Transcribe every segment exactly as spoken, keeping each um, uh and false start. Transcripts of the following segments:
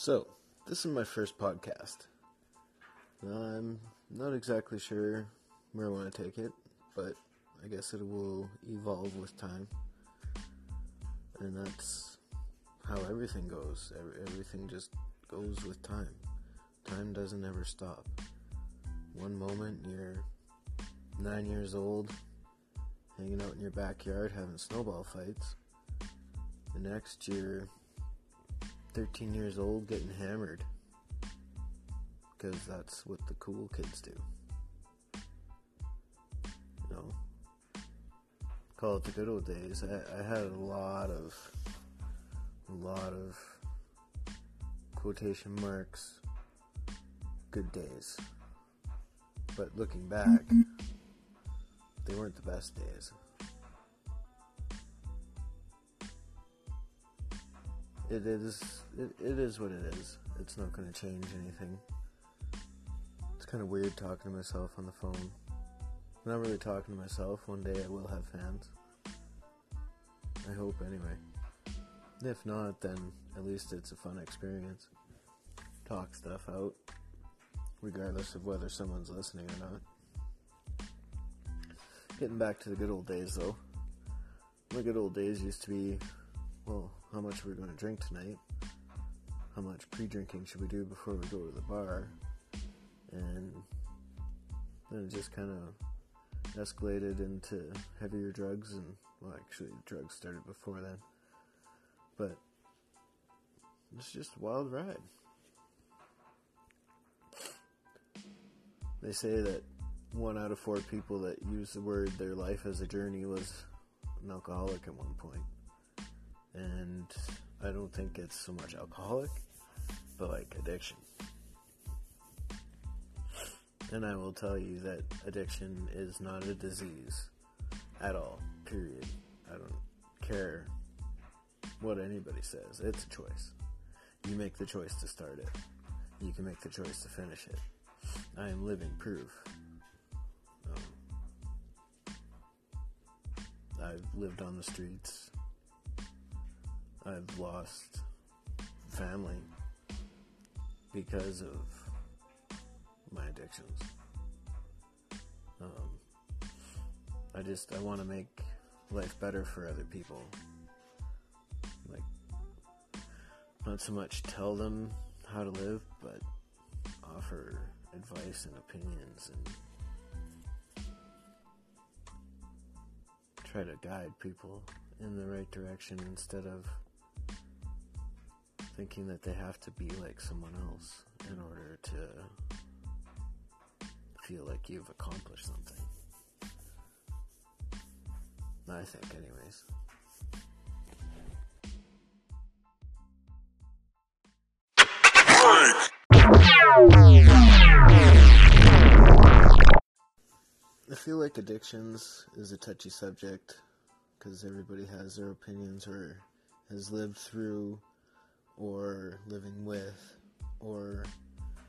So, this is my first podcast. I'm not exactly sure where I want to take it, but I guess it will evolve with time. And that's how everything goes. Everything just goes with time. Time doesn't ever stop. One moment you're nine years old, hanging out in your backyard having snowball fights. The next you're thirteen years old getting hammered, because that's what the cool kids do. You know, call it the good old days. I, I had a lot of, a lot of quotation marks, good days. But looking back, they weren't the best days. It is it, it is what it is. It's not going to change anything. It's kind of weird talking to myself on the phone. I'm not really talking to myself. One day I will have fans. I hope anyway. If not, then at least it's a fun experience. Talk stuff out, regardless of whether someone's listening or not. Getting back to the good old days, though. My good old days used to be, well, how much are we going to drink tonight? How much pre-drinking should we do before we go to the bar? And then it just kind of escalated into heavier drugs, and, well, actually, drugs started before then. But it's just a wild ride. They say that one out of four people that use the word their life as a journey was an alcoholic at one point. And I don't think it's so much alcoholic, but like addiction. And I will tell you that addiction is not a disease at all, period. I don't care what anybody says. It's a choice. You make the choice to start it. You can make the choice to finish it. I am living proof. Um, I've lived on the streets. I've lost family because of my addictions. Um, I just, I want to make life better for other people. Like, not so much tell them how to live, but offer advice and opinions and try to guide people in the right direction instead of thinking that they have to be like someone else in order to feel like you've accomplished something. I think, anyways. I feel like addictions is a touchy subject because everybody has their opinions or has lived through or living with, or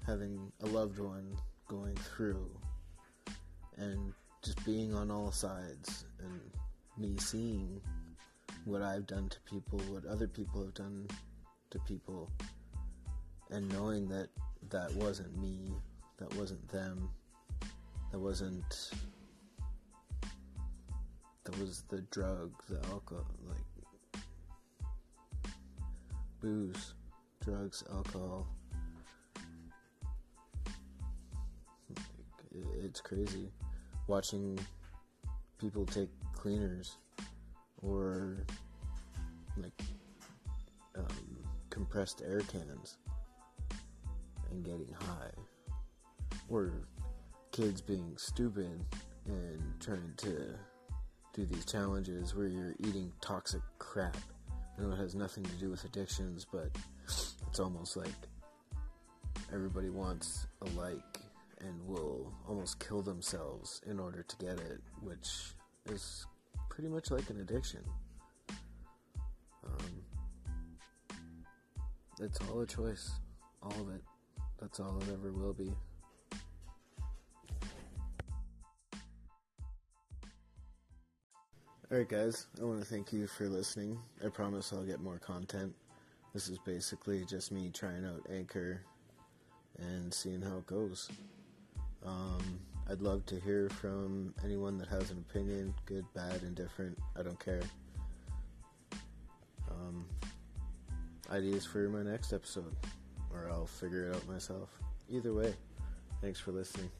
having a loved one going through, and just being on all sides, and me seeing what I've done to people, what other people have done to people, and knowing that that wasn't me, that wasn't them, that wasn't, that was the drug, the alcohol, like, booze, drugs, alcohol. It's crazy watching people take cleaners or like um, compressed air cans and getting high, or kids being stupid and trying to do these challenges where you're eating toxic crap. I know it has nothing to do with addictions, but it's almost like everybody wants a like and will almost kill themselves in order to get it, which is pretty much like an addiction. Um, it's all a choice. All of it. That's all it ever will be. Alright guys, I want to thank you for listening. I promise I'll get more content. This is basically just me trying out Anchor and seeing how it goes. Um, I'd love to hear from anyone that has an opinion, good, bad, indifferent, I don't care. Um, ideas for my next episode, or I'll figure it out myself. Either way, thanks for listening.